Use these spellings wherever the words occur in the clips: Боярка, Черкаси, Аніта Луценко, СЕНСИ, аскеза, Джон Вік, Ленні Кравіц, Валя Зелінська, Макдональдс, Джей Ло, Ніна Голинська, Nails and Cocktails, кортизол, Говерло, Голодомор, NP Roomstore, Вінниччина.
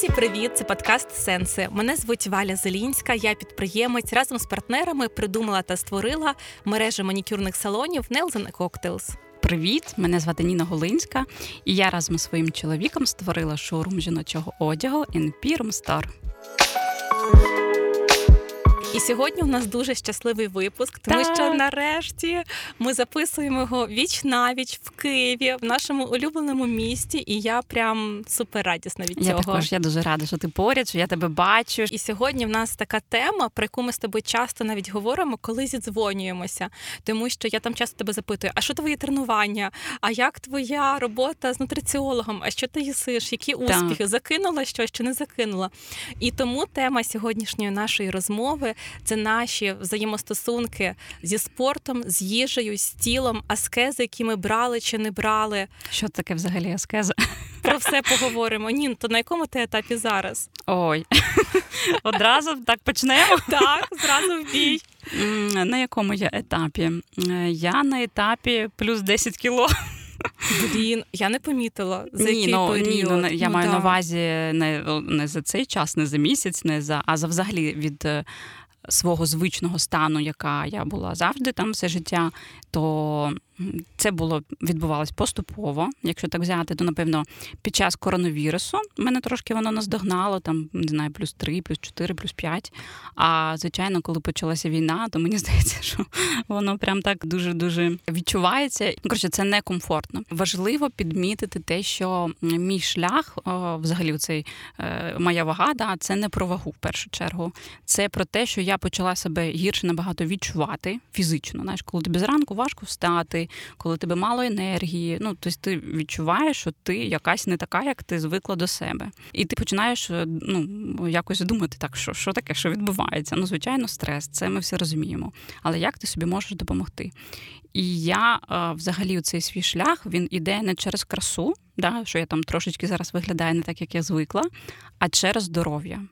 Друзі, привіт! Це подкаст «Сенси». Мене звуть Валя Зелінська, я підприємець. Разом з партнерами придумала та створила мережу манікюрних салонів «Nails and Cocktails». Привіт, мене звати Ніна Голинська, і я разом з своїм чоловіком створила шоурум жіночого одягу «NP Roomstore». І сьогодні у нас дуже щасливий випуск, тому що нарешті ми записуємо його віч-навіч в Києві, в нашому улюбленому місті, і я прям супер радісна від цього. Я також, я дуже рада, що ти поряд, що я тебе бачу. І сьогодні в нас така тема, про яку ми з тобою часто навіть говоримо, коли зідзвонюємося, тому що я там часто тебе запитую, а що твої тренування, а як твоя робота з нутриціологом, а що ти їсиш, які успіхи, закинула щось чи не закинула. І тому тема сьогоднішньої нашої розмови це наші взаємостосунки зі спортом, з їжею, з тілом, аскези, які ми брали чи не брали. Що таке взагалі аскеза? Про все поговоримо. Нін, то на якому ти етапі зараз? Ой, одразу так почнемо? Так, зразу в бій. На якому я етапі? Я на етапі плюс 10 кіло. Блін, я не помітила, за який період. Я маю на увазі не за цей час, не за місяць, а за взагалі від свого звичного стану, яка я була завжди там все життя, то це було відбувалось поступово. Якщо так взяти, то, напевно, під час коронавірусу мене трошки воно наздогнало, там, не знаю, плюс 3, плюс 4, плюс 5. А, звичайно, коли почалася війна, то мені здається, що воно прям так дуже-дуже відчувається. Коротше, це некомфортно. Важливо підмітити те, що мій шлях, взагалі цей, моя вага, це не про вагу, в першу чергу. Це про те, що я почала себе гірше набагато відчувати фізично. Знаєш, коли тобі зранку важко встати, коли тебе мало енергії, ну, тобто ти відчуваєш, що ти якась не така, як ти звикла до себе. І ти починаєш, якось думати, так, що таке, що відбувається? Ну, звичайно, стрес, це ми всі розуміємо. Але як ти собі можеш допомогти? І я, взагалі, цей свій шлях, він іде не через красу, що я там трошечки зараз виглядаю не так, як я звикла, а через здоров'я,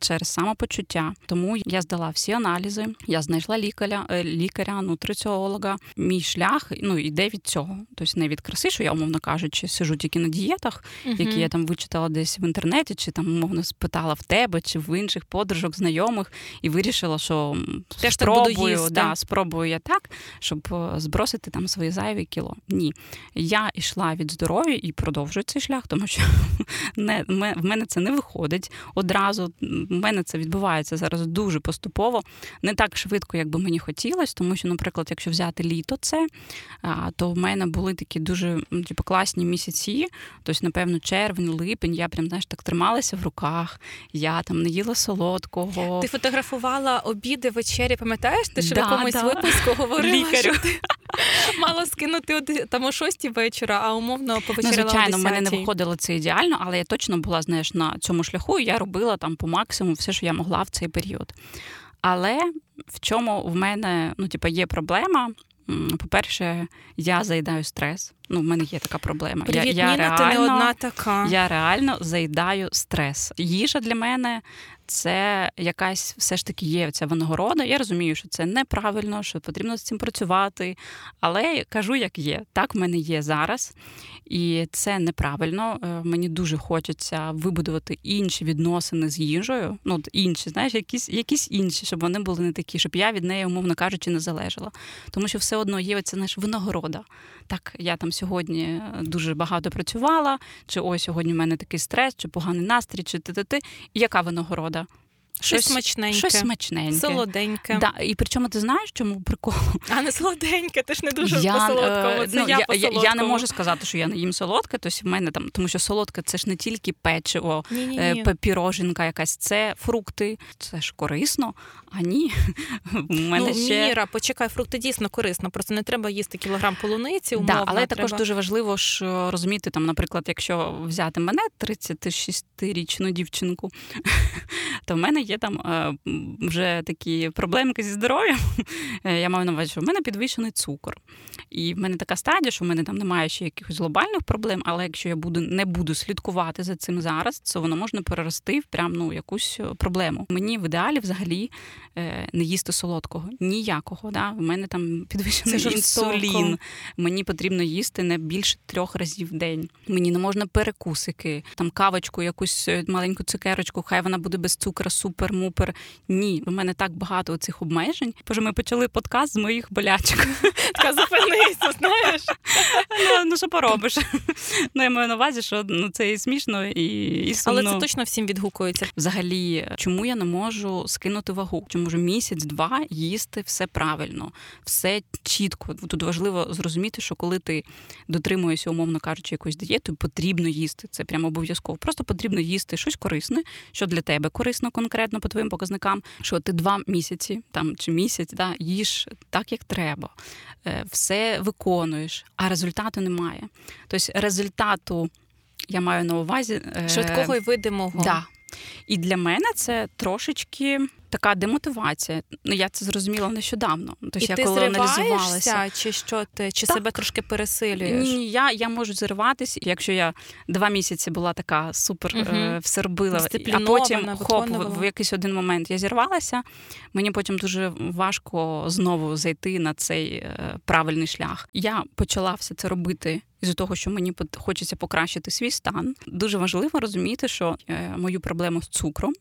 через самопочуття. Тому я здала всі аналізи, я знайшла лікаря, нутриціолога. Мій шлях, іде від цього. Тобто не від краси, що я, умовно кажучи, сижу тільки на дієтах, які я там вичитала десь в інтернеті, чи там, умовно, спитала в тебе, чи в інших подружок, знайомих, і вирішила, що спробую я так, щоб збросити там свої зайві кіло. Ні. Я йшла від здоров'я і продовжую цей шлях, тому що в мене це не виходить одразу. У мене це відбувається зараз дуже поступово, не так швидко, як би мені хотілося, тому що, наприклад, якщо взяти літо це, то в мене були такі дуже класні місяці, тобто, напевно, червень, липень, я прям, так трималася в руках, я там не їла солодкого. Ти фотографувала обіди, вечері, пам'ятаєш? Ти ще в якомусь випуску говорила, що ти мала скинути там о 6 вечора, а умовно повечеряла о 10. Звичайно, в мене не виходило це ідеально, але я точно була, на цьому шляху, і я робила там по максимум все, що я могла в цей період. Але в чому в мене, є проблема? По-перше, я заїдаю стрес. В мене є така проблема. Привіт, Ніна, ти не одна така. Я реально заїдаю стрес. Їжа для мене це якась все ж таки є ця винагорода. Я розумію, що це неправильно, що потрібно з цим працювати. Але кажу, як є. Так в мене є зараз. І це неправильно. Мені дуже хочеться вибудувати інші відносини з їжею. Інші, якісь інші, щоб вони були не такі, щоб я від неї, умовно кажучи, не залежала. Тому що все одно є оця наша винагорода. Так, я там сьогодні дуже багато працювала, чи ой, сьогодні в мене такий стрес, чи поганий настрій, чи ти. І яка винагорода? Щось смачненьке. Солоденьке. Да. І причому ти знаєш, чому прикол? А не солоденьке, ти ж не дуже по-солодкому. Це я по-солодкому. Я не можу сказати, що я не їм солодке, тобто в мене там, тому що солодке це ж не тільки печиво, піроженка якась, це фрукти, це ж корисно, а ні. У мене Міра, почекай, фрукти дійсно корисно, просто не треба їсти кілограм полуниці, умовно. Да, але також дуже важливо ж розуміти, там, наприклад, якщо взяти мене, 36-річну дівчинку, то в мене є там вже такі проблемки зі здоров'ям. Я маю на увазі, що в мене підвищений цукор. І в мене така стадія, що в мене там немає ще якихось глобальних проблем, але якщо я не буду слідкувати за цим зараз, то воно можна перерости в прям, якусь проблему. Мені в ідеалі взагалі не їсти солодкого. Ніякого. Да? В мене там підвищений інсулін. Мені потрібно їсти не більше 3 разів в день. Мені не можна перекусики, там кавочку, якусь маленьку цукерочку, хай вона буде без цукру, супер-мупер. Ні, в мене так багато цих обмежень. Боже, ми почали подкаст з моїх болячок. Така зупинися, знаєш? Ну, що поробиш? Я маю на увазі, що це і смішно, і сумно. Але це точно всім відгукується. Взагалі, чому я не можу скинути вагу? Чому можу місяць-два їсти все правильно, все чітко. Тут важливо зрозуміти, що коли ти дотримуєшся, умовно кажучи, якоїсь дієти, потрібно їсти. Це прямо обов'язково. Просто потрібно їсти щось корисне, що для тебе корисно конкретно по твоїм показникам, що ти 2 місяці там, чи місяць їж так, як треба. Все виконуєш, а результату немає. Тобто результату, я маю на увазі... швидкого і видимого. Да. І для мене це трошечки... така демотивація. Я це зрозуміла нещодавно. Тож, і я ти зриваєшся, чи що ти? Чи так. Себе трошки пересилюєш? Ні, я можу зриватись. Якщо я 2 місяці була така супер, все робила, а потім хоп, в якийсь один момент я зірвалася, мені потім дуже важко знову зайти на цей правильний шлях. Я почала все це робити із-за того, що мені хочеться покращити свій стан. Дуже важливо розуміти, що мою проблему з цукром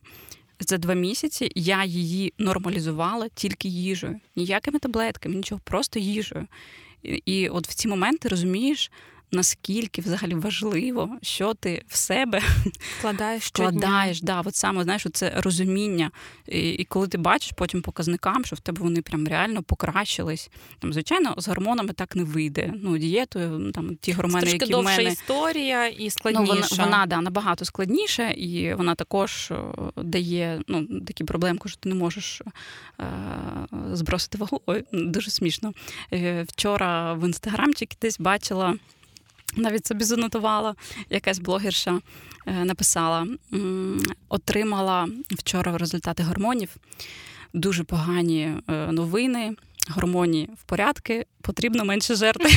за 2 місяці я її нормалізувала тільки їжею. Ніякими таблетками, нічого, просто їжею. І от в ці моменти розумієш, наскільки взагалі важливо, що ти в себе вкладаєш. Да, от саме, знаєш, це розуміння. І коли ти бачиш потім показникам, що в тебе вони прям реально покращились. Там, звичайно, з гормонами так не вийде. Дієтою, там, ті гормони, які в мене... Трошки довша історія і складніша. Вона набагато складніша, і вона також дає такі проблемки, що ти не можеш збросити вагу. Ой, дуже смішно. Вчора в інстаграмчикі десь бачила... Навіть собі занотувала, якась блогерша написала, отримала вчора результати гормонів, дуже погані новини, гормони в порядку, потрібно менше жерти.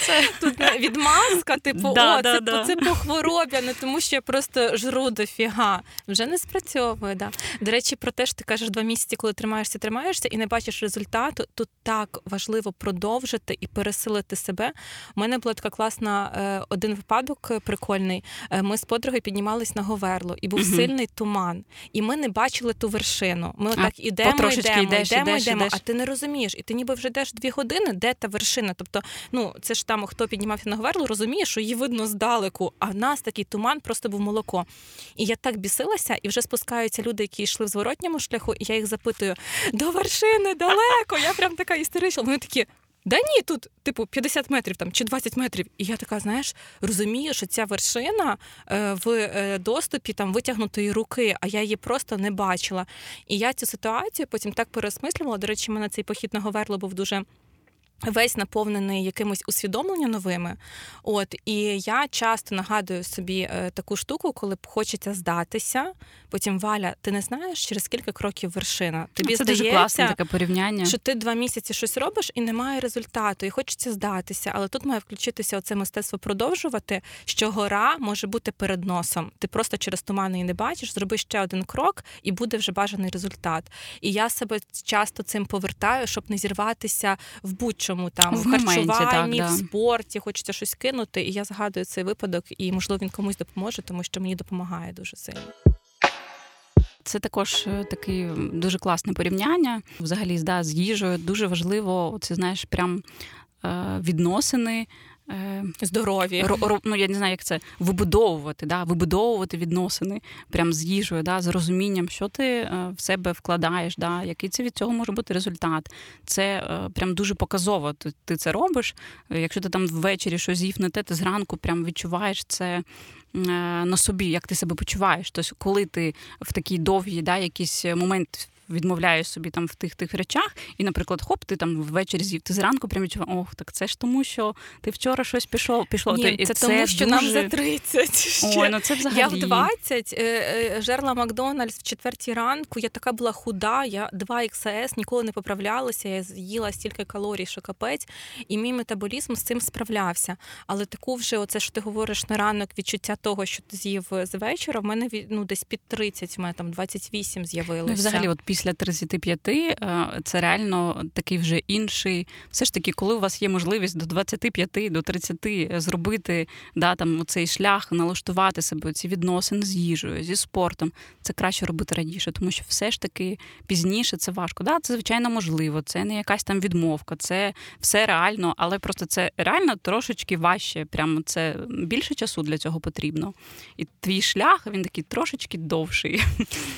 Це тут відмазка, це по хворобі, а не тому, що я просто жру дофіга. Вже не спрацьовує, да. До речі, про те, що ти кажеш 2 місяці, коли тримаєшся і не бачиш результату, тут так важливо продовжити і пересилити себе. У мене була така класна, один випадок прикольний. Ми з подругою піднімались на Говерло, і був сильний туман. І ми не бачили ту вершину. Ми отак йдемо, а ти не розумієш. І ти ніби вже йдеш 2 години, де та вершина. Тобто, це ж там, хто піднімався на Говерло, розуміє, що її видно здалеку, а в нас такий туман просто був молоко. І я так бісилася, і вже спускаються люди, які йшли в зворотньому шляху, і я їх запитую, до вершини далеко, я прям така істерична. Вони такі, да ні, тут, 50 метрів там, чи 20 метрів. І я така, розумію, що ця вершина в доступі там витягнутої руки, а я її просто не бачила. І я цю ситуацію потім так переосмислювала. До речі, в мене цей похід на Говерло був дуже... весь наповнений якимось усвідомленням новими. І я часто нагадую собі таку штуку, коли хочеться здатися. Потім, Валя, ти не знаєш, через скільки кроків вершина. Тобі це здається, дуже класне таке порівняння. Що ти 2 місяці щось робиш і немає результату, і хочеться здатися. Але тут має включитися оце мистецтво продовжувати, що гора може бути перед носом. Ти просто через туман її не бачиш, зроби ще один крок, і буде вже бажаний результат. І я себе часто цим повертаю, щоб не зірватися в будь-що. Там, в харчуванні, в спорті, хочеться щось кинути. І я згадую цей випадок, і, можливо, він комусь допоможе, тому що мені допомагає дуже сильно. Це також таке дуже класне порівняння. Взагалі, з їжею дуже важливо, це, прям відносини, здорові. Я не знаю, як це, вибудовувати відносини прям з їжею, з розумінням, що ти в себе вкладаєш, який це від цього може бути результат. Це прям дуже показово, ти це робиш. Якщо ти там ввечері щось з'їв не те, ти зранку прям відчуваєш це на собі, як ти себе почуваєш. Тобто, коли ти в такий довгий якийсь момент відмовляєш собі там в тих речах, і, наприклад, хоп, ти там ввечері з'їв, ти зранку прям відчував, ох, так це ж тому, що ти вчора щось пішло. Ні, ти, це тому, що дуже... нам за 30 ще. Ой, ну це взагалі. Я в 20 жерла Макдональдс в 4 ранку, я така була худа, я 2 XS, ніколи не поправлялася, я з'їла стільки калорій, що капець, і мій метаболізм з цим справлявся. Але таку вже, оце, що ти говориш на ранок, відчуття того, що ти з'їв з вечора, в мене десь під 30, в мене там 28 з'явилося. Ну, взагалі, от після 35 це реально такий вже інший. Все ж таки, коли у вас є можливість до 25, до 30 зробити, да, там цей шлях, налаштувати себе, ці відносини з їжею, зі спортом, це краще робити радіше, тому що все ж таки пізніше це важко. Да, це, звичайно, можливо, це не якась там відмовка, це все реально, але просто це реально трошечки важче, прямо це більше часу для цього потрібно. І твій шлях, він такий трошечки довший.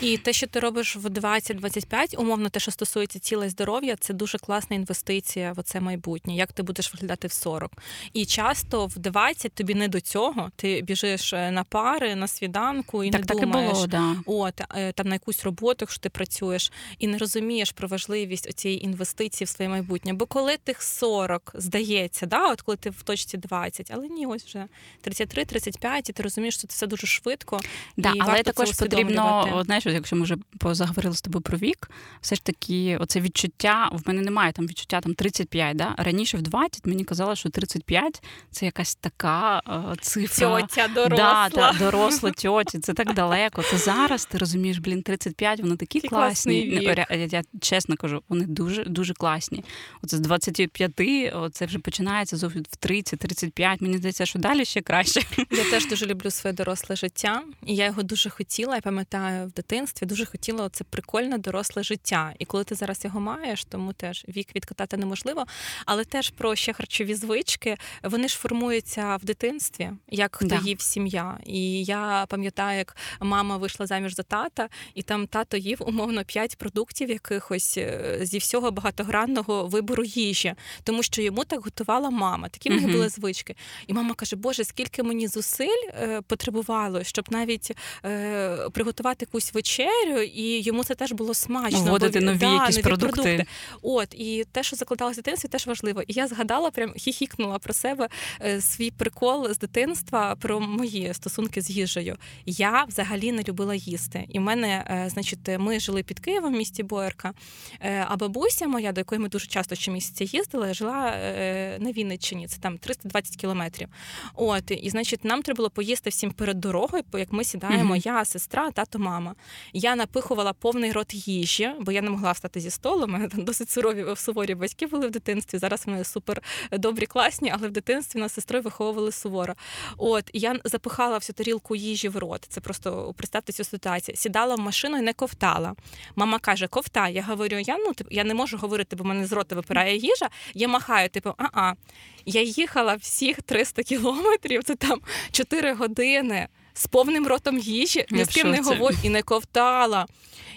І те, що ти робиш в 20-25, умовно те, що стосується тіла і здоров'я, це дуже класна інвестиція в оце майбутнє, як ти будеш виглядати в 40. І часто в 20 тобі не до цього, ти біжиш на пари, на свіданку і так, не так думаєш, і було, да. Там на якусь роботу, якщо ти працюєш, і не розумієш про важливість оцієї інвестиції в своє майбутнє. Бо коли тих 40, здається, да, от коли ти в точці 20, але ні, ось вже 33-35, і ти розумієш, що це все дуже швидко. Да, але також потрібно, знаєш, якщо ми вже заговорили з тобою про вік, все ж таки оце відчуття, в мене немає там відчуття там 35, да? Раніше в 20 мені казали, що 35 це якась така цифра. Тьотя доросла. Да, та, доросла тьотя, це так далеко. Це зараз ти розумієш, 35, вони такі класні. Я чесно кажу, вони дуже, дуже класні. Оце з 25, це вже починається зовсім в 30-35, мені здається, що далі ще краще. Я теж дуже люблю своє доросле життя, і я його дуже хотіла, я пам'ятаю, в дитинстві дуже хотіла оце прикольне доросле життя. І коли ти зараз його маєш, тому теж вік відкатати неможливо, але теж про ще харчові звички, вони ж формуються в дитинстві, як хто їв сім'я. І я пам'ятаю, як мама вийшла заміж за тата, і там тато їв, умовно, 5 продуктів якихось зі всього багатогранного вибору їжі, тому що йому так готувала мама. Такі в мене були звички. І мама каже, Боже, скільки мені зусиль потребувало, щоб навіть приготувати якусь вечерю, і йому це теж було смачно. Вводити нові якісь нові продукти. І те, що закладалося в дитинстві, теж важливо. І я згадала, прям хіхікнула про себе свій прикол з дитинства про мої стосунки з їжею. Я взагалі не любила їсти. І в мене, значить, ми жили під Києвом в місті Боярка, а бабуся моя, до якої ми дуже часто щомісяця їздили, жила на Вінниччині, це там 320 кілометрів. І, значить, нам треба було поїсти всім перед дорогою, як ми сідаємо, я, сестра, тато, мама. Я напихувала повний рот їжі, бо я не могла встати зі столу, мене там досить суворі батьки були в дитинстві, зараз вони супер добрі, класні, але в дитинстві нас з сестрою виховували суворо. І я запихала всю тарілку їжі в рот, це просто, представте цю ситуацію. Сідала в машину і не ковтала. Мама каже, ковтай. Я говорю, я не можу говорити, бо мене з рота випирає їжа. Я махаю, Я їхала всіх 300 кілометрів, це там 4 години. З повним ротом їжі, ні з ким не говорила і не ковтала.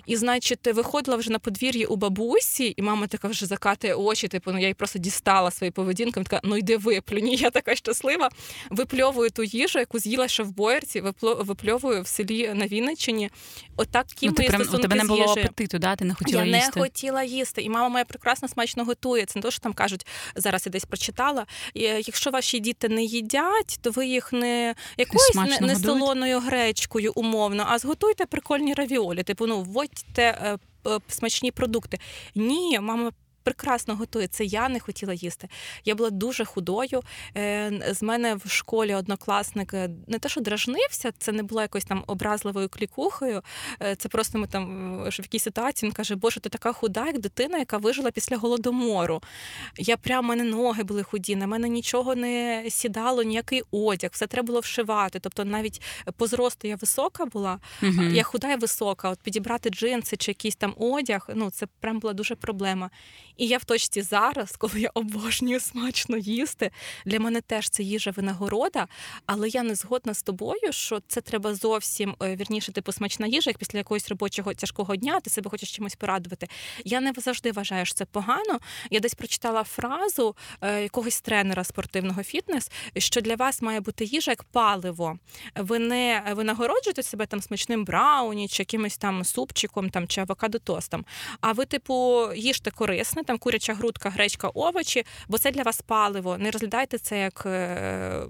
І, значить, виходила вже на подвір'ї у бабусі, і мама така вже закатує очі, я їй просто дістала свої поведінки, вона така, йди виплюнь. Я така щаслива, випльовую ту їжу, яку з'їла ще в Боярці, випльовую в селі на Вінниччині. Отак мої стосунки з їжею. У тебе не було апетиту, да? Ти не хотіла їсти? Я не хотіла їсти, і мама моя прекрасно смачно готує. Це не те, що там кажуть, зараз я десь прочитала, якщо ваші діти не їдять, то ви їх не якоюсь не солоною гречкою умовно, а зготуйте прикольні равіолі, вводьте смачні продукти. Ні, мама прекрасно готує. Це я не хотіла їсти. Я була дуже худою. З мене в школі однокласник не те, що дражнився, це не було якось там образливою клікухою. Це просто ми там в якійсь ситуації, він каже, Боже, ти така худа, як дитина, яка вижила після Голодомору. У мене ноги були худі, на мене нічого не сідало, ніякий одяг, все треба було вшивати. Тобто навіть по зросту я висока була, я худа і висока. Підібрати джинси чи якийсь там одяг, це прям була дуже проблема. І я в точці зараз, коли я обожнюю смачно їсти, для мене теж це їжа винагорода, але я не згодна з тобою, що це треба зовсім, вірніше, типу смачна їжа, як після якогось робочого тяжкого дня, ти себе хочеш чимось порадувати. Я не завжди вважаю, що це погано. Я десь прочитала фразу якогось тренера спортивного фітнес, що для вас має бути їжа як паливо. Ви не винагороджуєте себе там смачним брауні, чи якимось там супчиком, там, чи авокадо-тостом, а ви, типу, їжте корисне, там куряча грудка, гречка, овочі, бо це для вас паливо. Не розглядайте це як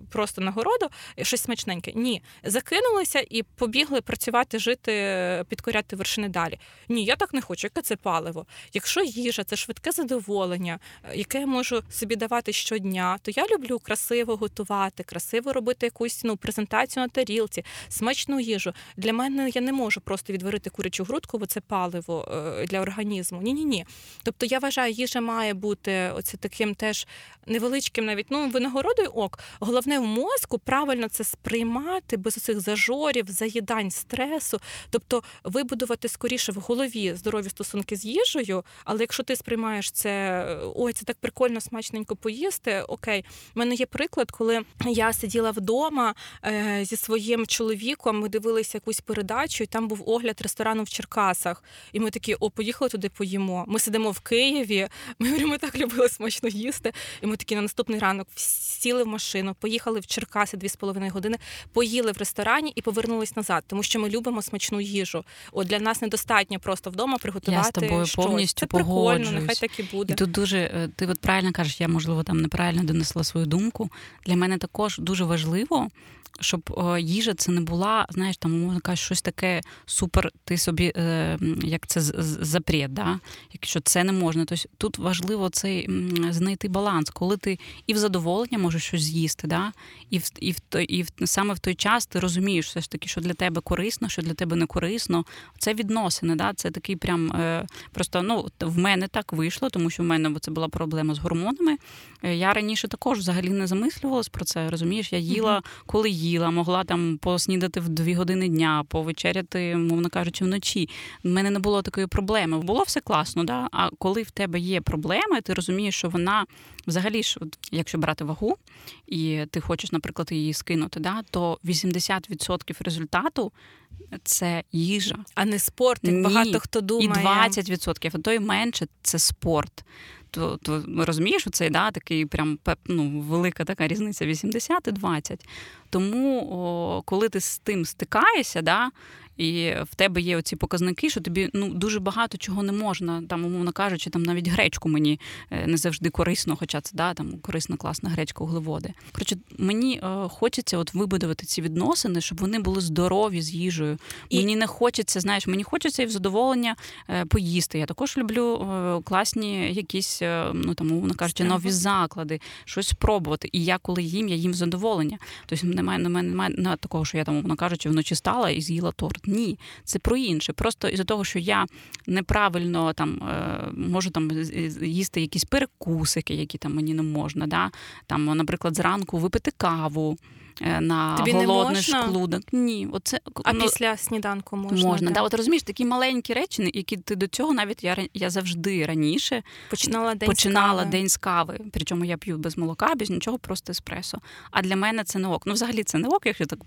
просто нагороду, щось смачненьке. Ні. Закинулися і побігли працювати, жити, підкоряти вершини далі. Ні, я так не хочу. Яке це паливо? Якщо їжа – це швидке задоволення, яке я можу собі давати щодня, то я люблю красиво готувати, красиво робити якусь презентацію на тарілці, смачну їжу. Для мене я не можу просто відварити курячу грудку, бо це паливо для організму. Ні-ні-ні. Тобто я вважаю, їжа має бути оце таким теж невеличким навіть, винагородою ок. Головне в мозку правильно це сприймати, без усіх зажорів, заїдань, стресу. Тобто вибудувати скоріше в голові здорові стосунки з їжею, але якщо ти сприймаєш це, ой, це так прикольно, смачненько поїсти, окей. У мене є приклад, коли я сиділа вдома зі своїм чоловіком, ми дивилися якусь передачу, і там був огляд ресторану в Черкасах. І ми такі, поїхали туди, поїмо. Ми сидимо в Києві, ми так любили смачно їсти. І ми такі на наступний ранок сіли в машину, поїхали в Черкаси 2,5 години, поїли в ресторані і повернулись назад, тому що ми любимо смачну їжу. От для нас недостатньо просто вдома приготувати щось. Я з тобою повністю погоджуюсь. Це прикольно, нехай так і буде. І тут дуже, ти от правильно кажеш, я, можливо, там неправильно донесла свою думку. Для мене також дуже важливо, щоб їжа це не була, знаєш, там, можна кажуть, щось таке супер, ти собі, як це, запрет, да? Якщо це не можна. Тобто тут важливо цей знайти баланс, коли ти і в задоволення можеш щось з'їсти, да? І саме в той час ти розумієш все ж таки, що для тебе корисно, що для тебе не корисно. Це відносини, да? Це такий прям, просто, в мене так вийшло, тому що в мене це була проблема з гормонами. Я раніше також взагалі не замислювалась про це, розумієш? Я їла, коли їла, могла там поснідати в 2 години дня, повечеряти, мовно кажучи, вночі. У мене не було такої проблеми. Було все класно, да? А коли в тебе є проблеми, ти розумієш, що вона взагалі ж, якщо брати вагу, і ти хочеш, наприклад, її скинути, да? То 80% результату це їжа. А не спорт, як багато хто думає. І 20%, а то й менше, це спорт. То розумієш, оцей, да, такий прям, велика така різниця 80 і 20. Тому, коли ти з тим стикаєшся, да, і в тебе є оці показники, що тобі дуже багато чого не можна, там, умовно кажучи, там навіть гречку мені не завжди корисно, хоча це, да, там корисна, класна гречка, углеводи. Коротше, мені хочеться вибудувати ці відносини, щоб вони були здорові з їжею. І... Мені не хочеться, знаєш, мені хочеться і в задоволення поїсти. Я також люблю класні якісь, умовно кажучи, нові заклади, щось спробувати. І я, коли їм, я їм в задоволення. Тобто немає такого, що я там, умовно кажучи, вночі стала і з'їла торт. Ні, це про інше. Просто із-за того, що я неправильно там можу там їсти якісь перекусики, які там мені не можна, да? Там, наприклад, зранку випити каву на тобі голодний шклудок. Ні, оце після сніданку можна. Да, от розумієш, такі маленькі речі, які ти до цього навіть я завжди раніше починала день з кави. Причому я п'ю без молока, без нічого, просто еспресо. А для мене це не ок. Взагалі це не ок, якщо так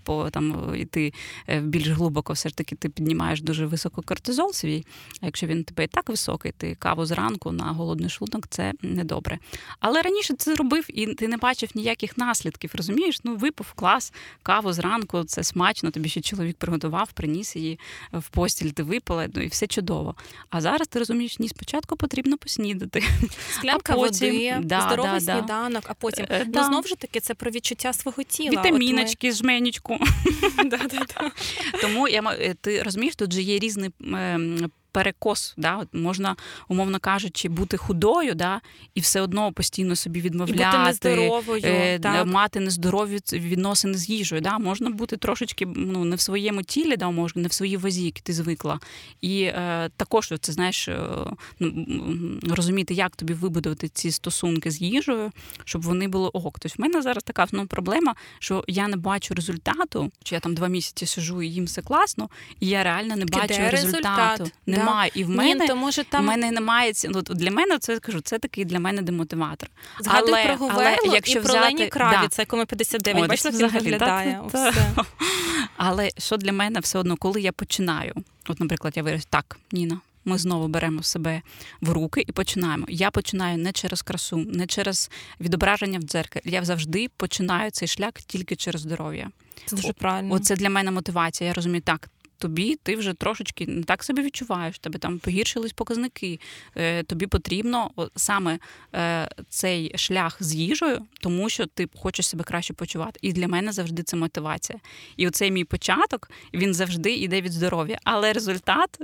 йти більш глибоко, все ж таки ти піднімаєш дуже високо кортизол свій. А якщо він тебе і так високий, ти каву зранку на голодний шлунок, це недобре. Але раніше це робив і ти не бачив ніяких наслідків, розумієш? Випив клас, каву зранку, це смачно, тобі ще чоловік приготував, приніс її в постіль, ти випила, і все чудово. А зараз ти розумієш, ні, спочатку потрібно поснідати. Склянка води, здоровий сніданок, а потім, знову ж таки, це про відчуття свого тіла. Вітаміночки, жменечку. Тому, ти розумієш, тут же є різний перекос, да? От можна, умовно кажучи, бути худою, да? І все одно постійно собі відмовляти. І бути нездоровою. Мати нездорові відносини з їжею. Да? Можна бути трошечки не в своєму тілі, да? Можна, не в своїй вазі, як ти звикла. І також, це, знаєш, розуміти, як тобі вибудувати ці стосунки з їжею, щоб вони були ок. Тобто в мене зараз така проблема, що я не бачу результату, що я там 2 місяці сиджу і їм все класно, і я реально не бачу результату. немає. І в мене, ні, тому що там... в мене немає, ну, для мене це, кажу, це такий для мене демотиватор. Згадую про Говерло і про Ленні Кравіц, якому 59. О, бачите, як він виглядає. Та. Але що для мене все одно, коли я починаю, от, наприклад, я вирішую, так, Ніна, ми знову беремо себе в руки і починаємо. Я починаю не через красу, не через відображення в дзеркалі. Я завжди починаю цей шлях тільки через здоров'я. Це дуже правильно. Оце для мене мотивація. Я розумію, так, тобі, ти вже трошечки не так себе відчуваєш, тебе там погіршились показники, тобі потрібно саме цей шлях з їжею, тому що ти хочеш себе краще почувати. І для мене завжди це мотивація. І оцей мій початок, він завжди йде від здоров'я. Але результат,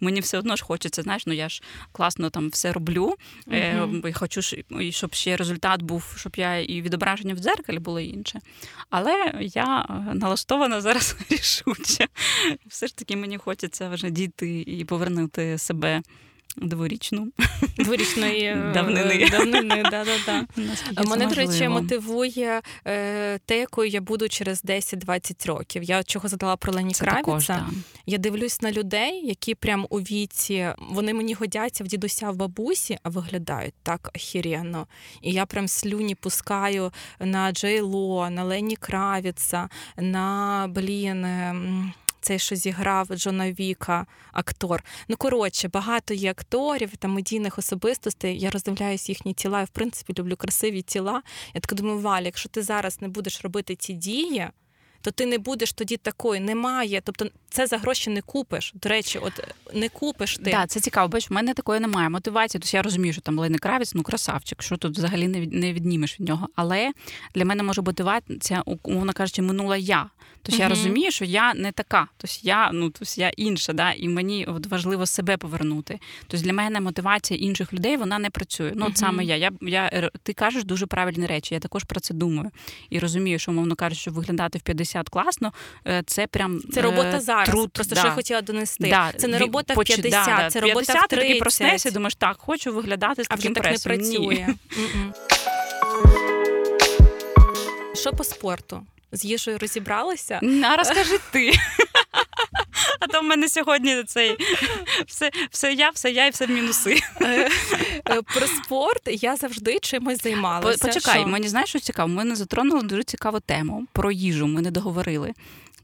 мені все одно ж хочеться, знаєш, ну я ж класно там все роблю, хочу, щоб ще результат був, щоб я і відображення в дзеркалі було інше. Але я налаштована зараз рішуче. Все ж таки мені хочеться вже дійти і повернути себе дворічної давнини. Да. Мене, до речі, мотивує те, якою я буду через 10-20 років. Я чого задала про Лені Кравіца. Я дивлюсь на людей, які прям у віці, вони мені годяться в дідуся, в бабусі, а виглядають так охеренно. І я прям слюні пускаю на Джей Ло, на Ленні Кравіца, на, цей, що зіграв Джона Віка, актор. Ну, коротше, багато є акторів, там, медійних особистостей. Я роздивляюсь їхні тіла, я, в принципі, люблю красиві тіла. Я так думаю, Валя, якщо ти зараз не будеш робити ці дії, то ти не будеш тоді такою, немає. Тобто це за гроші не купиш. До речі, от не купиш ти. Так, це цікаво. Бачиш, в мене такої немає мотивації. Тобто я розумію, що там Ленні Кравіц, ну красавчик, що тут взагалі не віднімеш від нього. Але для мене може мотивація, умовно кажучи, минула я. Тож я розумію, що я не така. Тож я інша, да? І мені от важливо себе повернути. Тож для мене мотивація інших людей, вона не працює. Ну, от саме я. Ти кажеш дуже правильні речі. Я також про це думаю. І розумію, що, умовно кажучи, що виглядати в 50 класно, це прям труд. Це робота зараз. Просто що я хотіла донести. Це не робота в 50, це робота в 30. В 50 ти таки проснешся і думаєш, так, хочу виглядати з таким пресом. А вже так не працює. Що по спорту? З їжею розібралися? А розкажи ти. А то в мене сьогодні цей все я і все в мінуси. Про спорт я завжди чимось займалася. Почекай, мені знаєш, що цікаво? Ми не затронули дуже цікаву тему. Про їжу ми не договорили.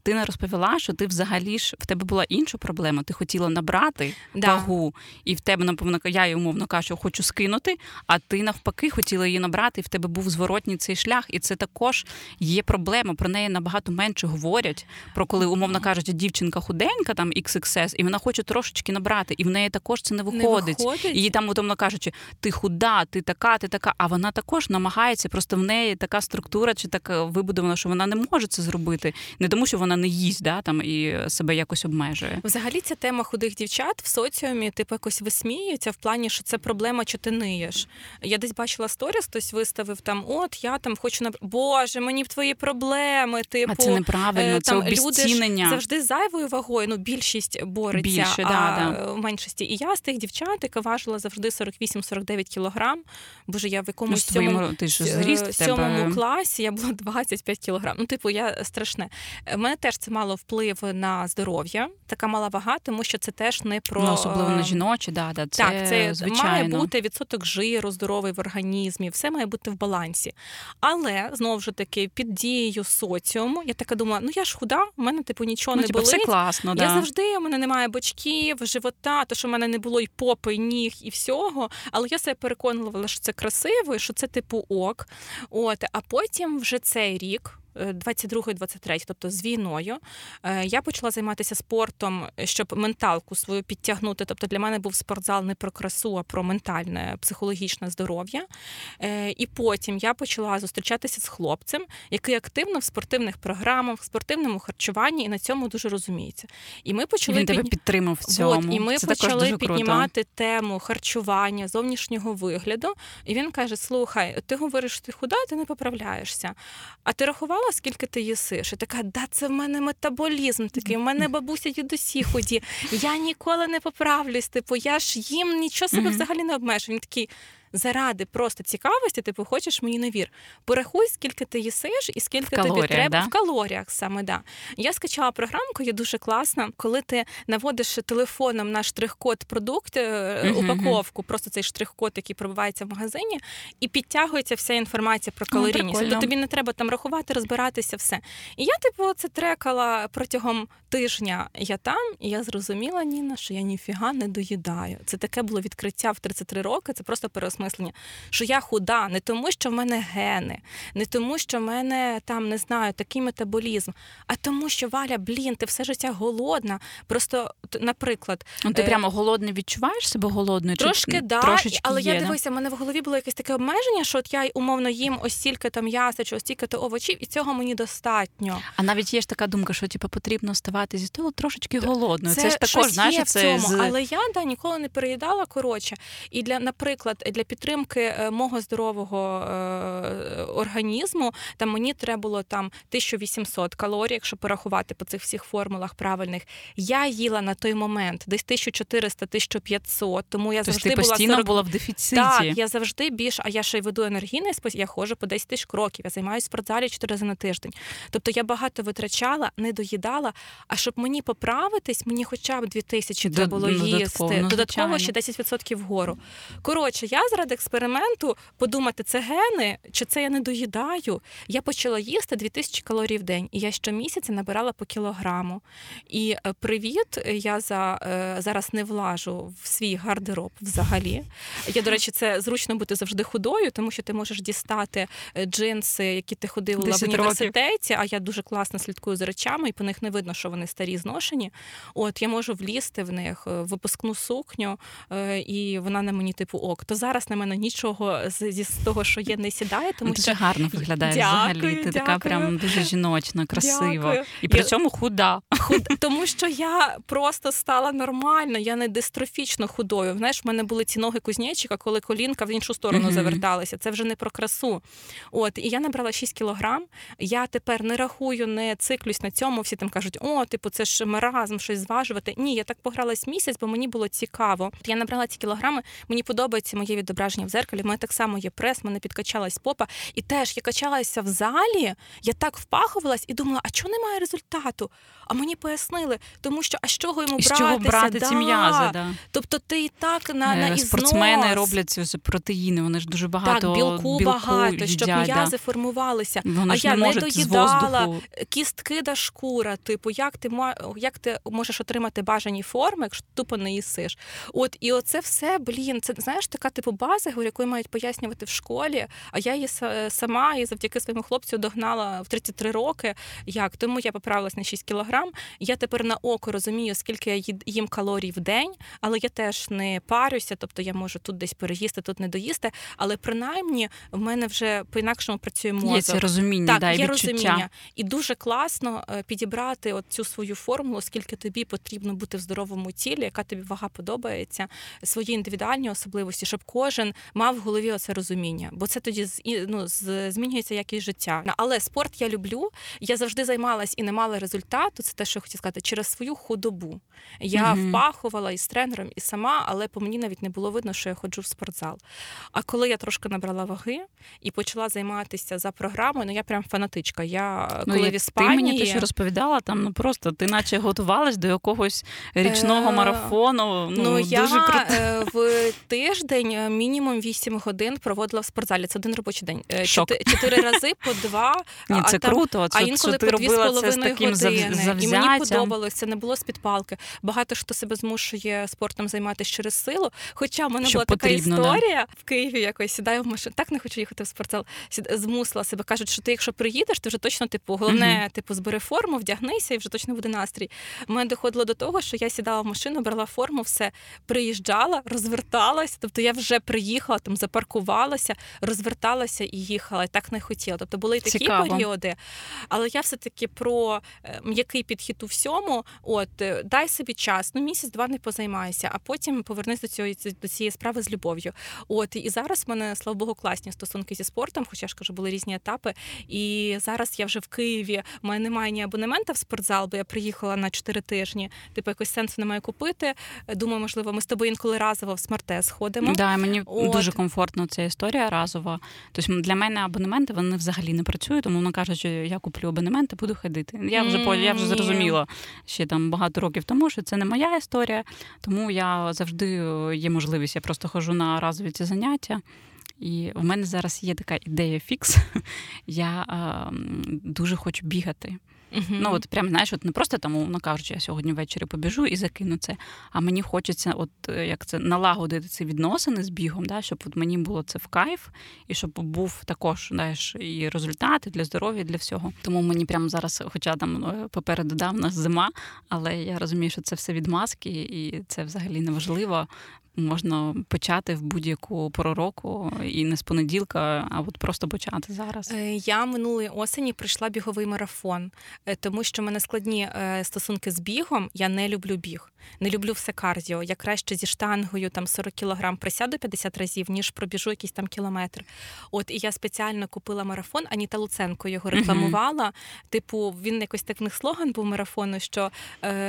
Ти не розповіла, що ти взагалі ж в тебе була інша проблема. Ти хотіла набрати вагу, і в тебе, напевно, я її умовно кажу, хочу скинути, а ти навпаки хотіла її набрати, і в тебе був зворотній цей шлях. І це також є проблема. Про неї набагато менше говорять. Про коли, умовно кажучи, дівчинка худенька, там XXS, і вона хоче трошечки набрати, і в неї також це не виходить. Її там, умовно кажучи, ти худа, ти така, а вона також намагається, просто в неї така структура чи так вибудована, що вона не може це зробити. Не тому, що вона не їсть, там і себе якось обмежує. Взагалі ця тема худих дівчат в соціумі типу якось висміюється в плані, що це проблема, що ти ниєш. Я десь бачила сторіс, хтось виставив там, от я там хочу на Боже, мені б твої проблеми, типу. А це неправильно, це обіцінення. Люди завжди зайвою вагою, ну більшість бореться, а в меншості. І я з тих дівчат, яка важила завжди 48-49 кілограм. Боже, я в якомусь сьомому класі, я була 25 кілограм. Ну, типу, я страшне. Мене теж це мало вплив на здоров'я, така мала вага, тому що це теж не про... Ну, особливо на жіночі, це звичайно. Так, це має бути відсоток жиру, здоровий в організмі, все має бути в балансі. Але, знову ж таки, під дією соціуму, я така думала, я ж худа, в мене, нічого не болить. Все класно, Я завжди, у мене немає бочків, живота, то, що в мене не було і попи, і ніг, і всього, але я себе переконувала, що це красиво, і що це, ок. От, а потім вже цей рік, 22-23, тобто з війною, я почала займатися спортом, щоб менталку свою підтягнути. Тобто для мене був спортзал не про красу, а про ментальне, психологічне здоров'я. І потім я почала зустрічатися з хлопцем, який активно в спортивних програмах, в спортивному харчуванні, і на цьому дуже розуміється. І ми почали тебе підтримав в цьому. От, і ми це почали піднімати тему харчування, зовнішнього вигляду. І він каже, слухай, ти говориш, що ти худа, ти не поправляєшся. А ти рахувала, скільки ти їсиш? І така, це в мене метаболізм такий, в мене бабуся дідусі худі, я ніколи не поправлюсь, я ж їм нічого себе взагалі не обмежую. Він такий, заради просто цікавості, типу, хочеш мені на вір. Порахуй, скільки ти їсиш і скільки тобі треба в калоріях саме, да. Я скачала програмку, є дуже класна, коли ти наводиш телефоном на штрих-код продукт, упаковку, просто цей штрих-код, який пробивається в магазині, і підтягується вся інформація про калорійність. Тобто тобі не треба там рахувати, розбиратися, все. І я, типу, це трекала протягом тижня, я там, і я зрозуміла, Ніна, що я ніфіга не доїдаю. Це таке було відкриття в 33 роки, це просто переосмислення, що я худа, не тому, що в мене гени, не тому, що в мене, там, не знаю, такий метаболізм, а тому, що, Валя, блін, ти все життя голодна, просто, наприклад... Ти прямо голодний відчуваєш себе голодною? Трошки, так, да, але є, я дивися, в мене в голові було якесь таке обмеження, що от я умовно їм ось стільки там м'яса, чи ось стільки-то овочів, і цього мені достатньо. А навіть є ж така думка, що типу, потрібно вставати зі столу трошечки голодною. Це ж також, знаєш, це... Але я, да, ніколи не переїдала, коротше. І, для, наприклад, для підтримки мого здорового організму, там мені треба було там 1800 калорій, якщо порахувати по цих всіх формулах правильних. Я їла на той момент десь 1400-1500, тому я завжди була... Постійно була в дефіциті. Так, я завжди більш... А я ще й веду енергійний спосіб, я ходжу по 10 тисяч кроків, я займаюся в спортзалі 4 рази на тиждень. Тобто я багато витрачала, не доїдала, а щоб мені поправитись, мені хоча б 2000 треба було їсти. Додатково ще 10% вгору. Коротше, я заради експерименту подумати, це гени, чи це я не доїдаю. Я почала їсти 2000 калорій в день, і я щомісяця набирала по кілограму. І привіт, я зараз не влажу в свій гардероб взагалі. Я, до речі, це зручно бути завжди худою, тому що ти можеш дістати джинси, які ти ходила в університеті, а я дуже класно слідкую за речами, і по них не видно, що вони старі зношені. От, я можу влізти в них, випускну сукню, і вона на мені типу ок. То зараз на мене нічого з того, що є, не сідає, тому що... Ти гарно виглядаєш взагалі, ти така прям дуже жіночна, красива. Дякую. І при цьому худа. Тому що я просто стала нормально, я не дистрофічно худою. Знаєш, в мене були ці ноги кузнечика, коли колінка в іншу сторону заверталася. Це вже не про красу. От, і я набрала 6 кілограм. Я тепер не рахую, не циклюсь на цьому. Всі там кажуть, о, типу, це ж маразм, щось зважувати. Ні, я так погралась місяць, бо мені було цікаво. Я набрала ці кілограми, мені подобається моє відображення в дзеркалі, в мене так само є прес, в мене підкачалась попа. І теж я качалася в залі, я так впахувалась і думала, а чого немає результату? А мені пояснили, тому що, а з чого йому братися? З чого брати ці м'язи, да. Тобто ти і так на ізнос. Спортсмени роблять ці протеїни, вони ж дуже багато так, білку багато, їдять, щоб м'язи формувалися. Вони ж не доїдала, кістки та шкура, типу, як ти можеш отримати бажані форми, якщо тупо не їсиш. От, і оце все, блін, це, знаєш, така типу база, яку мають пояснювати в школі, а я її сама і завдяки своєму хлопцю догнала в 33 роки, як, тому я поправилась на 6 кілограм, я тепер на око розумію, скільки я їм калорій в день, але я теж не парюся, тобто я можу тут десь переїсти, тут не доїсти, але принаймні в мене вже по-інакшому працює мозок. Є це розуміння, так, да, і відчуття. Розуміння. І дуже класно підібрати от цю свою формулу, скільки тобі потрібно бути в здоровому тілі, яка тобі вага подобається, свої індивідуальні особливості, щоб кожен мав в голові оце розуміння, бо це тоді змінюється якість життя. Але спорт я люблю, я завжди займалась і не мала результату, це те, що я хотіла сказати, через свою худобу. Я впахувала і з тренером, і сама, але по мені навіть не було видно, що я ходжу в спортзал. А коли я трошки набрала ваги і почала займатися за програмою, я прям фанатичка. Я коли в Іспанії... Ти мені теж розповідала, там, просто ти наче готувалась до якогось річного марафону. Дуже круто. Я в тиждень мінімум 8 годин проводила в спортзалі. Це один робочий день. 4 рази по 2. Ні, це круто. А інколи по 2,5 години. І мені подобалось, це не було з підпалки. Багато хто себе змушує спортом займатися через силу. Хоча в мене була така історія в Києві, якось сідаю в машину. Так не хочу їхати в спортзал. Змусила себе. Кажуть, що ти, якщо приїдеш, ти вже точно, головне, збери форму, вдягнися і вже точно буде настрій. Мене доходило до того, що я сідала в машину, брала форму, все, приїжджала, розверталася. Тобто я вже приїхала, там запаркувалася, розверталася і їхала. І так не хотіла. Тобто були і такі періоди. Але я все-таки про м'який підхід у всьому. От, дай собі час, місяць-два не позаймайся, а потім повернись до цієї справи з любов'ю. От, і зараз в мене, слава Богу, класні стосунки зі спортом, хоча, ж кажу, були різні етапи. І зараз я вже в Києві, в мене немає ні абонемента в спортзал, бо я приїхала на 4 тижні. Якось сенсу немає купити. Думаю, можливо, ми з тобою інколи разово в Смарте сходимо. Да, мені мені дуже комфортно ця історія разова. Тобто для мене абонементи, вони взагалі не працюють, тому вона каже, що я куплю абонементи, буду ходити. Я вже зрозуміла ще там багато років тому, що це не моя історія, тому я завжди є можливість, я просто хожу на разові ці заняття. І в мене зараз є така ідея фікс. Я дуже хочу бігати. Uh-huh. Ну, от прям, знаєш, от не просто там, ну, кажучи, я сьогодні ввечері побіжу і закину це, а мені хочеться от, як це, налагодити ці відносини з бігом, да, щоб от мені було це в кайф, і щоб був також, знаєш, і результати для здоров'я, для всього. Тому мені прямо зараз, хоча там попереду, да, в нас зима, але я розумію, що це все відмазки, і це взагалі не важливо. Можна почати в будь-яку пору року, і не з понеділка, а от просто почати зараз. Я минулої осені пройшла біговий марафон, тому що в мене складні стосунки з бігом, я не люблю біг. Не люблю все кардіо. Я краще зі штангою там 40 кілограм присяду 50 разів, ніж пробіжу якийсь там кілометр. От, і я спеціально купила марафон, Аніта Луценко його рекламувала. Mm-hmm. Типу, він якось так, в них слоган був марафону, що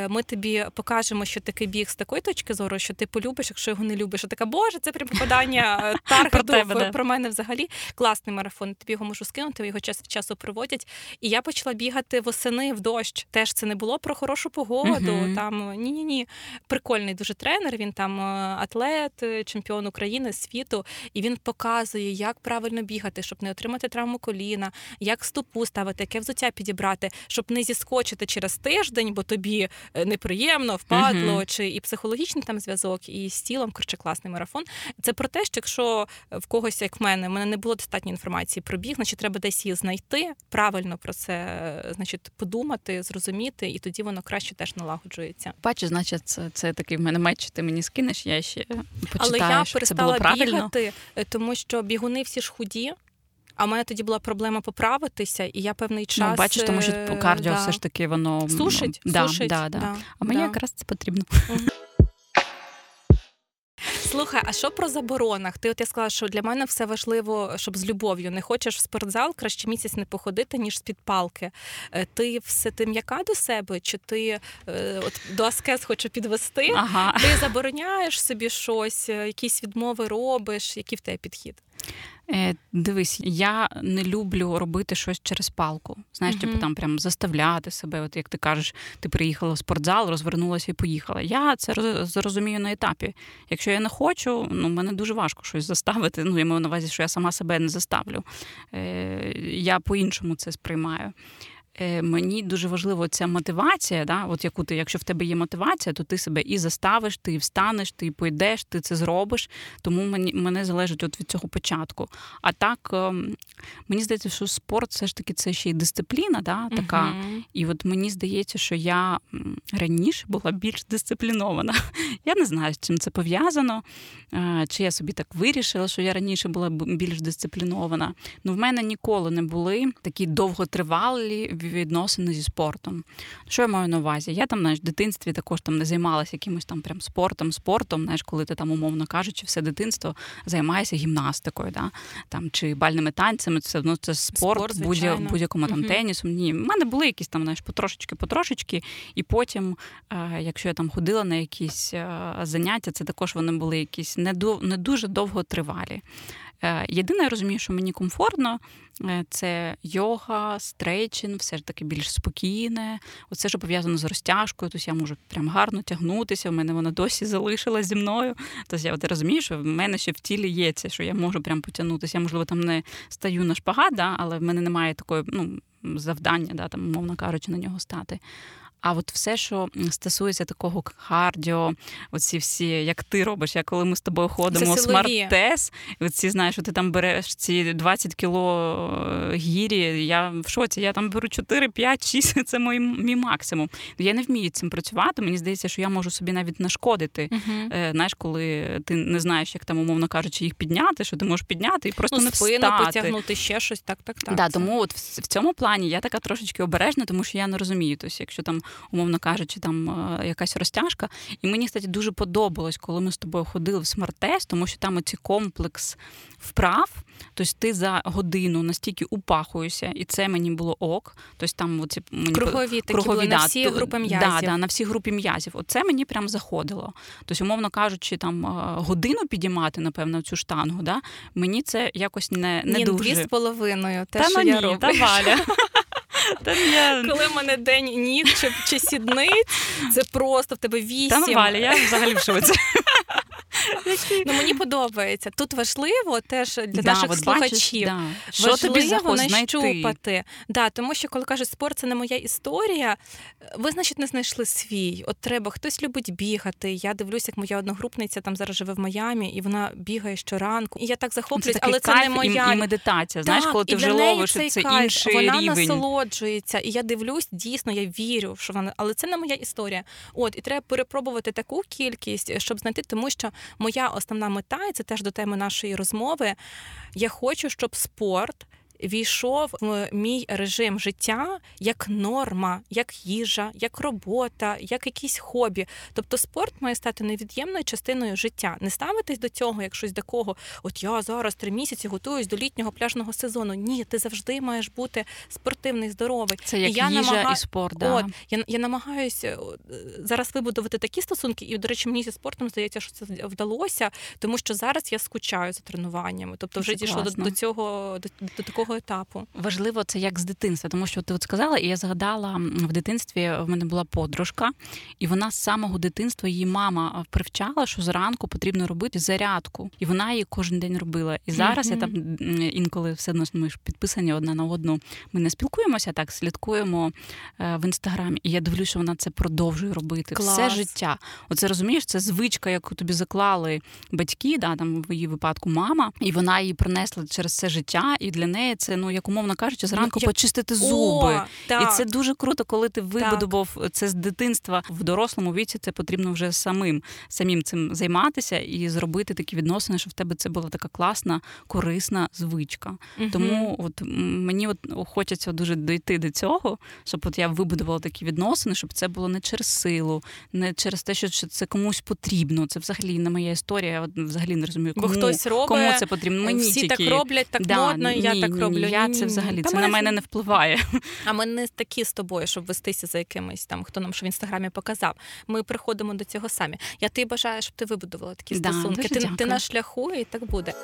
ми тобі покажемо, що такий біг з такої точки зору, що ти полюбиш, якщо його не любиш. А така, боже, це прям попадання таргету про мене взагалі. Класний марафон, тобі його можу скинути, його час від часу проводять. І я почала бігати восени в дощ. Теж це не було про хорошу погоду, mm-hmm. там, ні-ні-ні. Прикольний дуже тренер, він там атлет, чемпіон України, світу, і він показує, як правильно бігати, щоб не отримати травму коліна, як стопу ставити, яке взуття підібрати, щоб не зіскочити через тиждень, бо тобі неприємно, впадло, uh-huh. чи і психологічний там зв'язок, і з тілом, коротше, класний марафон. Це про те, що якщо в когось, як в мене не було достатньо інформації про біг, значить треба десь її знайти, правильно про це, значить, подумати, зрозуміти, і тоді воно краще теж налагоджується. Бачиш, значить, це такий в мене меч, ти мені скинеш, я ще почитаю, але я щоб це було правильно. Але я перестала бігати, тому що бігуни всі ж худі, а в мене тоді була проблема поправитися, і я певний час... Ну, бачиш, тому що кардіо все ж таки воно... Сушить, да, сушить. Да, да. Да. А мені якраз це потрібно. Слухай, а що про заборонах? Я сказала, що для мене все важливо, щоб з любов'ю. Не хочеш в спортзал, краще місяць не походити, ніж з-під палки. Ти все ти м'яка до себе? Чи ти до аскез хочу підвести? Ага. Ти забороняєш собі щось, якісь відмови робиш? Який в тебе підхід? Дивись, я не люблю робити щось через палку. Знаєш, mm-hmm. типу там прям заставляти себе, от як ти кажеш, ти приїхала в спортзал, розвернулася і поїхала. Я це розумію на етапі. Якщо я не хочу, ну, мене дуже важко щось заставити. Ну, я маю на увазі, що я сама себе не заставлю. Я по-іншому це сприймаю. Мені дуже важлива ця мотивація, да? От яку ти, якщо в тебе є мотивація, то ти себе і заставиш, ти і встанеш, ти і пойдеш, ти це зробиш. Тому мене залежить от від цього початку. А так, мені здається, що спорт все ж таки це ще й дисципліна, да? Така. Uh-huh. І от мені здається, що я раніше була більш дисциплінована. Я не знаю, з чим це пов'язано, чи я собі так вирішила, що я раніше була більш дисциплінована. Ну, в мене ніколи не були такі довготривалі відносини зі спортом. Що я маю на увазі? Я там, знаєш, в дитинстві також там не займалася якимось там прям спортом, знаєш, коли ти там, умовно кажучи, все дитинство займаєшся гімнастикою, да? Там, чи бальними танцями, це все одно це спорт будь-якому там, uh-huh. тенісом. Ні, в мене були якісь там, знаєш, потрошечки, і потім, якщо я там ходила на якісь заняття, це також вони були якісь не дуже довго тривалі. Єдине, я розумію, що мені комфортно, це йога, стрейчинг, все ж таки більш спокійне. Оце, що пов'язано з розтяжкою, тобто я можу прям гарно тягнутися, в мене вона досі залишилась зі мною. Тобто я розумію, що в мене ще в тілі є це, що я можу прям потягнутися. Я, можливо, там не стаю на шпагат, да, але в мене немає такої, завдання, да, там, умовно кажучи, на нього стати. А от все, що стосується такого кардіо, оці всі, як ти робиш, як коли ми з тобою ходимо, смарт-тест, оці, знаєш, що ти там береш ці 20 кіло гірі, я в шоці, я там беру 4, 5, 6, це мій максимум. Я не вмію цим працювати, мені здається, що я можу собі навіть нашкодити, uh-huh. знаєш, коли ти не знаєш, як там, умовно кажучи, їх підняти, що ти можеш підняти і просто не встати. Спину потягнути, ще щось, так. Да, тому от в цьому плані я така трошечки обережна, тому що я не розумію, тобто, якщо там умовно кажучи, там якась розтяжка. І мені, кстати, дуже подобалось, коли ми з тобою ходили в смарт-тест, тому що там оці комплекс вправ, тобто ти за годину настільки упахуєшся, і це мені було ок. Тобто там оці мені кругові такі були, на всі групи м'язів. Да, на всі групи м'язів. Оце мені прям заходило. Тобто, умовно кажучи, там годину підіймати, напевно, цю штангу, да? Мені це якось не Нін, дуже. 2,5, те, та що я роблю. Та Валя. Коли в мене день ніг чи сідниць, це просто в тебе 8. Та Валя, я взагалі в шоці. Ну, мені подобається. Тут важливо теж для наших слухачів. Да. Важливо нащупати. Да, тому що, коли кажуть, спорт – це не моя історія, ви, значить, не знайшли свій. От треба, хтось любить бігати. Я дивлюсь, як моя одногрупниця там зараз живе в Майамі, і вона бігає щоранку. І я так захоплююсь, це але це не моя. І медитація, знаєш, коли ти вже ловиш, це інший рівень. Вона насолоджується. І я дивлюсь, дійсно, я вірю, що вона... Але це не моя історія. От, і треба перепробувати таку кількість, щоб знайти, тому що моя основна мета, і це теж до теми нашої розмови, я хочу, щоб спорт війшов в мій режим життя як норма, як їжа, як робота, як якісь хобі. Тобто спорт має стати невід'ємною частиною життя. Не ставитись до цього, як щось такого, от я зараз 3 місяці готуюсь до літнього пляжного сезону. Ні, ти завжди маєш бути спортивний, здоровий. Це як їжа і спорт, да. От, я намагаюся зараз вибудувати такі стосунки, і, до речі, мені зі спортом здається, що це вдалося, тому що зараз я скучаю за тренуваннями. Тобто вже дійшло до цього, до такого етапу. Важливо це як з дитинства, тому що ти от сказала, і я згадала, в дитинстві в мене була подружка, і вона з самого дитинства, її мама привчала, що зранку потрібно робити зарядку. І вона її кожен день робила. І зараз я там інколи все одно ми ж підписані одна на одну. Ми не спілкуємося, так, слідкуємо в Інстаграмі. І я дивлюся, що вона це продовжує робити. Клас. Все життя. Оце, розумієш, це звичка, яку тобі заклали батьки, да, там в її випадку мама, і вона її принесла через все життя, і для неї це, ну, як умовно кажучи, зранку почистити зуби. О, так. І це дуже круто, коли ти вибудував це з дитинства. В дорослому віці це потрібно вже самим цим займатися і зробити такі відносини, щоб в тебе це була така класна, корисна звичка. Угу. Тому от мені от хочеться дуже дійти до цього, щоб от я вибудувала такі відносини, щоб це було не через силу, не через те, що це комусь потрібно. Це взагалі не моя історія. Я от взагалі не розумію, кому це потрібно. Мені всі тільки так роблять, так модно, я так роблю. Я це взагалі, це на мене не впливає. А ми не такі з тобою, щоб вестися за якимось там, хто нам що в Інстаграмі показав. Ми приходимо до цього самі. Я тобі бажаю, щоб ти вибудувала такі стосунки. Ти на шляху, і так буде.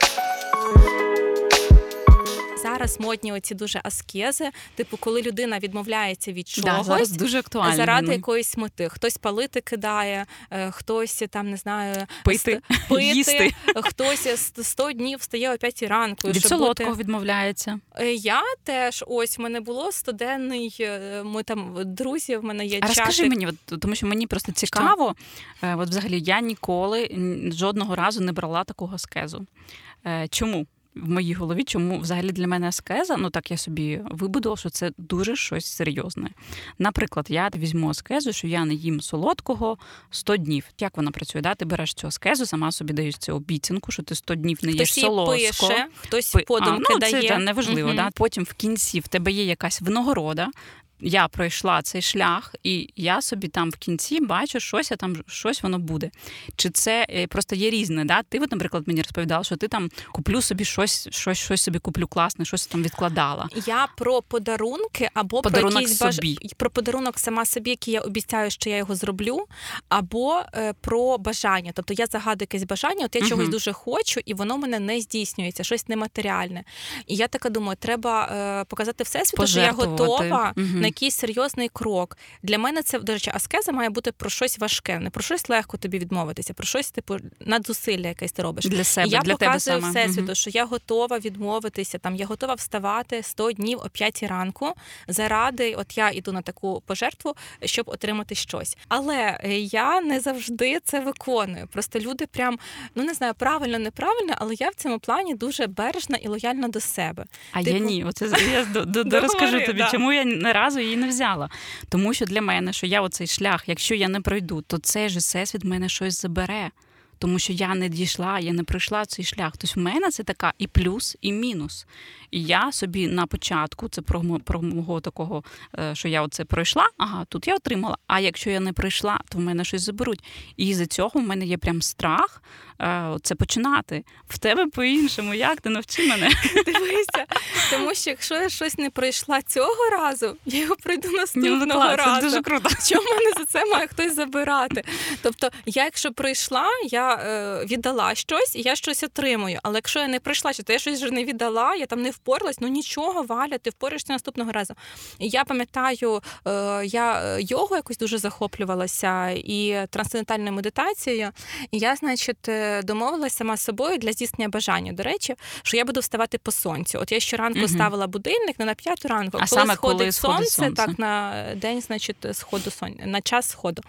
Зараз модні оці дуже аскези, типу, коли людина відмовляється від чогось, зараз дуже актуально, заради якоїсь мети. Хтось палити кидає, хтось, там, не знаю, пити, їсти. Хтось 100 днів встає о 5 ранку. Від солодкого відмовляється. Я теж, ось, в мене було 100-денний, ми там, друзі, в мене є чашик. А розкажи мені, от, тому що мені просто цікаво, от взагалі я ніколи, жодного разу не брала такого аскезу. Чому? В моїй голові, чому взагалі для мене аскеза, ну так я собі вибудувала, що це дуже щось серйозне. Наприклад, я візьму аскезу, що я не їм солодкого 100 днів. Як вона працює? Да? Ти береш цю аскезу, сама собі даєш цю обіцянку, що ти 100 днів не їш солодкого. Хтось її пише, хтось подумки дає. Це вже неважливо. Да? Потім в кінці в тебе є якась винагорода, я пройшла цей шлях, і я собі там в кінці бачу, щось, а там щось воно буде. Чи це просто є різне, да? Ти, от, наприклад, мені розповідала, що ти там куплю собі щось собі куплю класне, щось там відкладала. Я про подарунки або подарунок про якісь собі. Про подарунок сама собі, який я обіцяю, що я його зроблю, або про бажання. Тобто я загадую якесь бажання, от я чогось дуже хочу, і воно в мене не здійснюється, щось нематеріальне. І я така думаю, треба показати всесвіту, що я готова якийсь серйозний крок. Для мене це, до речі, аскеза має бути про щось важке, не про щось легко тобі відмовитися, про щось типу надзусилля якесь ти робиш. Для себе, я для показую всесвіту, що я готова відмовитися, там, я готова вставати 100 днів о 5 ранку заради, от я йду на таку пожертву, щоб отримати щось. Але я не завжди це виконую. Просто люди прям, ну не знаю, правильно, неправильно, але я в цьому плані дуже бережна і лояльна до себе. А я ні, оце я розкажу тобі, чому я не раз її не взяла. Тому що для мене, що я оцей шлях, якщо я не пройду, то цей же всесвіт мене щось забере. тому що я не дійшла, я не пройшла цей шлях. Тобто в мене це така і плюс, і мінус. І я собі на початку, це про мого такого, що я оце пройшла, ага, тут я отримала, а якщо я не пройшла, то в мене щось заберуть. І з-за цього в мене є прям страх це починати. В тебе по-іншому, як? Ти навчи мене. Дивися, тому що якщо я щось не пройшла цього разу, я його пройду наступного разу. Це дуже круто. Чому мене за це має хтось забирати? Тобто, я якщо пройшла, я віддала щось, і я щось отримую. Але якщо я не пройшла, то я щось вже не віддала, я там не впоралась, ну нічого, Валя, ти впораєшся наступного разу. І я пам'ятаю, я йогу якось дуже захоплювалася і трансцендентальною медитацією. І я, значить, домовилася сама з собою для здійснення бажання, до речі, що я буду вставати по сонцю. От я щоранку ставила будильник, не на 5 ранку, а коли сходить сонце, так, на день, значить, сходу сонця, на час сходу.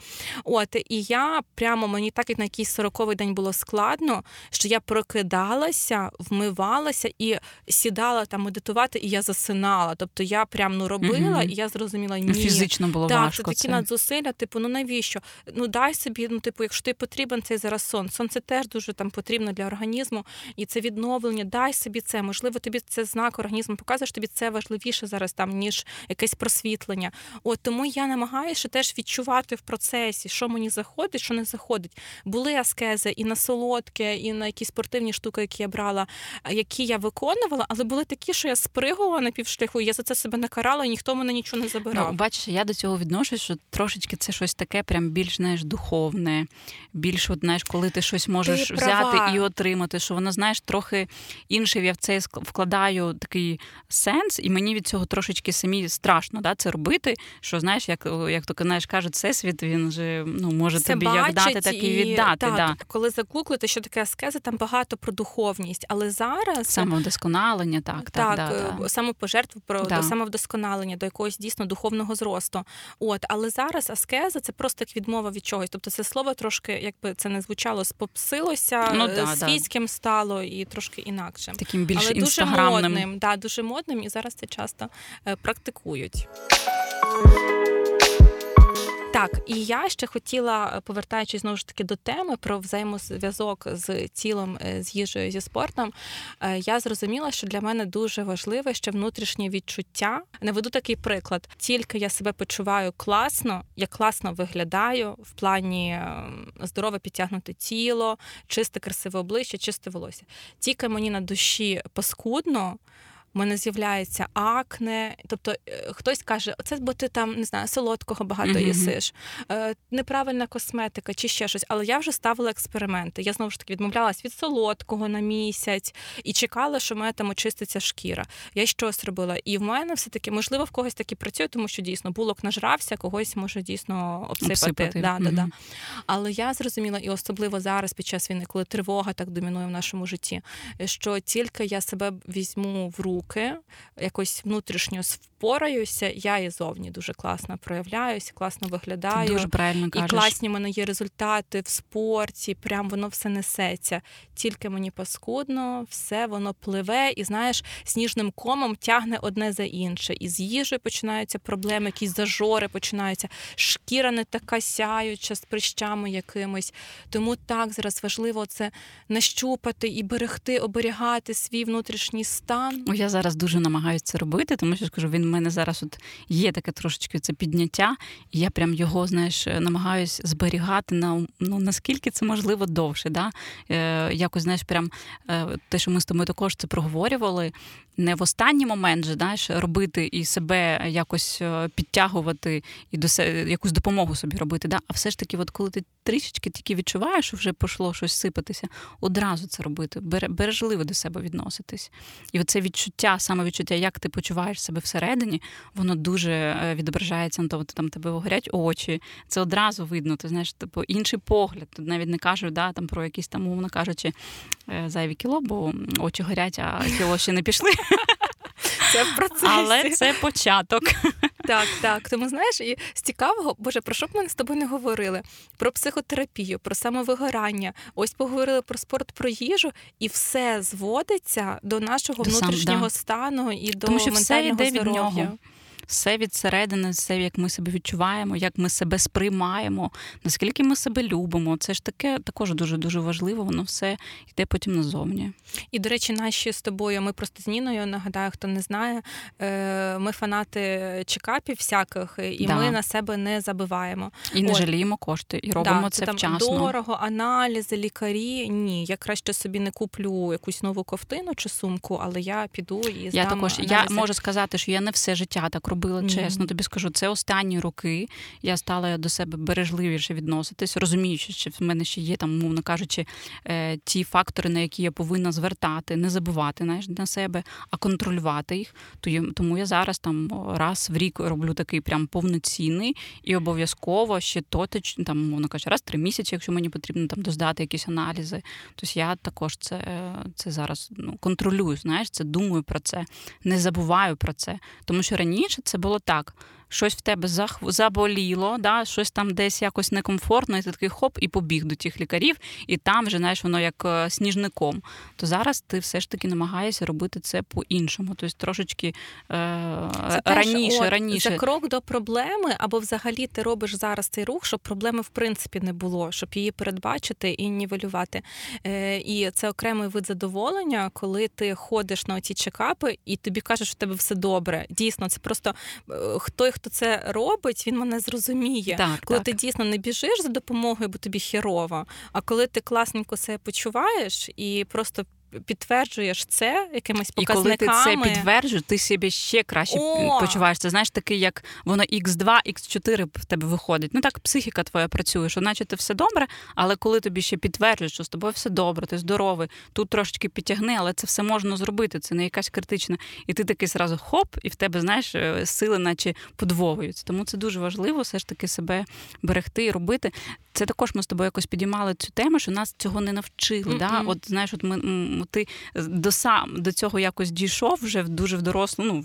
От, і я прямо, мені так, як на якийсь 40-й день було складно, що я прокидалася, вмивалася і сідала там медитувати, і я засинала. Тобто я прям, ну, робила, і я зрозуміла, ні. Фізично було так, важко. Так, це такі надзусилля, типу, ну навіщо? Ну дай собі, ну типу, якщо ти потрібен цей зараз сон. Сонце теж дуже там потрібно для організму, і це відновлення, дай собі це. Можливо, тобі це знак організму показує, що тобі це важливіше зараз там, ніж якесь просвітлення. От, тому я намагаюся теж відчувати в процесі, що мені заходить, що не заходить. Були аскези і на солодке, і на якісь спортивні штуки, які я брала, які я виконувала, але були такі, що я спригувала на півшляху, я за це себе накарала, і ніхто мене нічого не забирав. Ну, бачиш, я до цього відношусь, що трошечки це щось таке прям більш, знаєш, духовне, більш, от, знаєш, коли ти щось можеш взяти і отримати, що воно, знаєш, трохи інше, я в це вкладаю такий сенс, і мені від цього трошечки самі страшно, да, це робити, що, знаєш, як то, знаєш, кажуть, всесвіт, він же, ну, може це тобі як дати, так і віддати. Так, да. Коли загуглити, що таке аскези, там багато про духовність, але зараз... Самовдосконалення, так. Самопожертву, про самовдосконалення, до якогось дійсно духовного зросту. От, але зараз аскеза – це просто як відмова від чогось. Тобто це слово трошки, якби це не звучало, спопсилося, ну, да, світським стало і трошки інакше. Таким більш але інстаграмним. Але дуже модним, да, дуже модним, і зараз це часто практикують. Так, і я ще хотіла, повертаючись знову ж таки до теми про взаємозв'язок з тілом, з їжею, зі спортом, я зрозуміла, що для мене дуже важливе ще внутрішнє відчуття. Наведу такий приклад. Тільки я себе почуваю класно, я класно виглядаю в плані здорове підтягнуте тіло, чисте красиве обличчя, чисте волосся. Тільки мені на душі паскудно, у мене з'являється акне, тобто хтось каже, оце бо ти там, не знаю, солодкого багато їсиш, неправильна косметика чи ще щось. Але я вже ставила експерименти. Я знову ж таки відмовлялась від солодкого на місяць і чекала, що в мене там очиститься шкіра. Я щось робила. І в мене все-таки, можливо, в когось таки працює, тому що дійсно булок нажрався, когось може дійсно обсипати. Да. Але я зрозуміла, і особливо зараз під час війни, коли тривога так домінує в нашому житті, що тільки я себе візьму в руки, якось внутрішньо впораюся, я і зовні дуже класно проявляюся, класно виглядаю. Ти дуже правильно кажеш. І класні в мене є результати в спорті, прям воно все несеться. Тільки мені паскудно, все воно пливе і, знаєш, сніжним комом тягне одне за інше. І з їжею починаються проблеми, якісь зажори починаються, шкіра не така сяюча, з прищами якимось. Тому так зараз важливо це нащупати і берегти, оберігати свій внутрішній стан. Я зараз дуже намагаюся це робити, тому що, скажу, він в мене зараз от є таке трошечки це підняття, і я прям його, знаєш, намагаюся зберігати на, ну, наскільки це можливо довше, да? Якось, знаєш, прям те, що ми з тобою також це проговорювали, не в останній момент же, знаєш, робити і себе якось підтягувати, і якусь допомогу собі робити, да? А все ж таки, от коли ти трішечки тільки відчуваєш, що вже пішло щось сипатися, одразу це робити, бережливо до себе відноситись. І оце самовідчуття, як ти почуваєш себе всередині, воно дуже відображається на тому, там тебе горять очі, це одразу видно, ти знаєш, типу, інший погляд, тут навіть не кажуть, да, там про якісь там, умовно кажучи, зайві кіло, бо очі горять, а кіло ще не пішли. Це в процесі. Але це початок. Так. Тому, знаєш, і з цікавого, Боже, про що б ми з тобою не говорили? Про психотерапію, про самовигорання. Ось поговорили про спорт, про їжу, і все зводиться до нашого внутрішнього стану і до ментального здоров'я. Тому що все йде від нього. Все від середини, все, як ми себе відчуваємо, як ми себе сприймаємо, наскільки ми себе любимо. Це ж таке також дуже-дуже важливо, воно все йде потім назовні. І, до речі, наші з тобою, ми просто з Ніною, нагадаю, хто не знає, ми фанати чекапів всяких, і ми на себе не забиваємо. І не жаліємо кошти, і робимо це там вчасно. Дорого, аналізи, лікарі, ні. Я краще собі не куплю якусь нову ковтину чи сумку, але я піду і здам аналізи. Я можу сказати, що я не все життя так робила, чесно, тобі скажу, це останні роки я стала до себе бережливіше відноситись, розуміючи, що в мене ще є там, мовно кажучи, ті фактори, на які я повинна звертати, не забувати, знаєш, на себе, а контролювати їх. Тому я зараз там раз в рік роблю такий прям повноцінний і обов'язково ще там, мовно кажучи, раз в 3 місяці, якщо мені потрібно там доздати якісь аналізи. Тобто я також це зараз контролюю, знаєш, це думаю про це, не забуваю про це. Тому що раніше це було так. Щось в тебе заболіло, да, щось там десь якось некомфортно, і ти такий хоп, і побіг до тих лікарів, і там вже, знаєш, воно як сніжником. То зараз ти все ж таки намагаєшся робити це по-іншому. Тобто трошечки раніше. Це крок до проблеми, або взагалі ти робиш зараз цей рух, щоб проблеми в принципі не було, щоб її передбачити і нівелювати. І це окремий вид задоволення, коли ти ходиш на оці чекапи, і тобі кажуть, що в тебе все добре. Дійсно, це просто хто хто це робить, він мене зрозуміє. Коли ти дійсно не біжиш за допомогою, бо тобі херово, а коли ти класненько себе почуваєш і просто підтверджуєш це якимись показниками. І коли ти це підтверджуєш, ти себе ще краще почуваєш. Це, знаєш, такий, як воно Х2, Х4 в тебе виходить. Ну так психіка твоя працює, що наче ти все добре, але коли тобі ще підтверджують, що з тобою все добре, ти здоровий, тут трошечки підтягни, але це все можна зробити, це не якась критична. І ти такий зразу хоп, і в тебе, знаєш, сили наче подвоюються. Тому це дуже важливо все ж таки себе берегти і робити. Це також ми з тобою якось підіймали цю тему, що нас цього не навчили. Да? От, знаєш, от ти до цього якось дійшов вже дуже в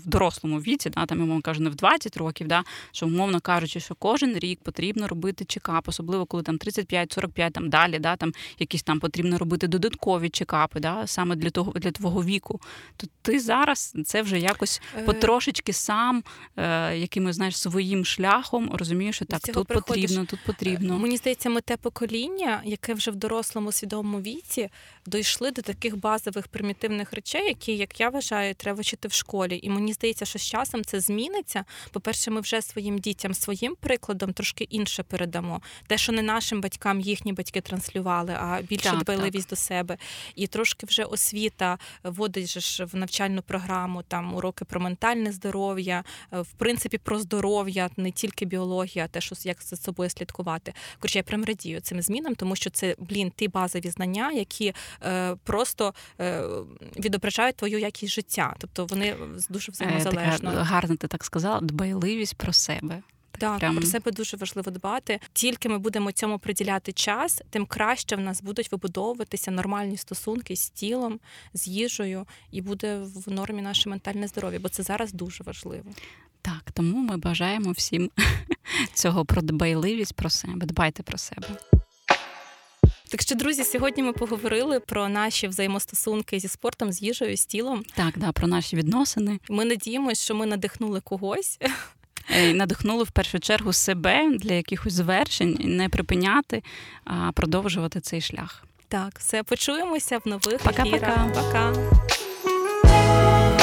дорослому віці, да, там, умовно кажучи, не в 20 років, да, що, умовно кажучи, що кожен рік потрібно робити чекап, особливо коли там 35-45, там далі, да, там якісь там потрібно робити додаткові чекапи, да, саме для твого віку. То ти зараз це вже якось потрошечки сам, якимось, знаєш, своїм шляхом розумієш, що так, тут потрібно. Мені здається, ми те покоління, яке вже в дорослому свідомому віці дійшли до таких базових примітивних речей, які, як я вважаю, треба вчити в школі. І мені здається, що з часом це зміниться. По-перше, ми вже своїм дітям, своїм прикладом трошки інше передамо. Те, що не нашим батькам їхні батьки транслювали, а більше дбайливість до себе. І трошки вже освіта вводить же в навчальну програму там уроки про ментальне здоров'я, в принципі про здоров'я, не тільки біологія, а те, що як за собою слідкувати. Коротше, я прям радію цим змінам, тому що це, ті базові знання, які просто відображають твою якість життя. Тобто вони дуже взаємозалежні. Гарно ти так сказала, дбайливість про себе. Так, про себе дуже важливо дбати. Тільки ми будемо цьому приділяти час, тим краще в нас будуть вибудовуватися нормальні стосунки з тілом, з їжею, і буде в нормі наше ментальне здоров'я, бо це зараз дуже важливо. Так, тому ми бажаємо всім цього, про дбайливість про себе. Дбайте про себе. Так що, друзі, сьогодні ми поговорили про наші взаємостосунки зі спортом, з їжею, з тілом. Так, да, про наші відносини. Ми надіємося, що ми надихнули когось. Надихнули в першу чергу себе для якихось звершень, не припиняти, а продовжувати цей шлях. Так, все, почуємося в нових ефірах. Пока-пока.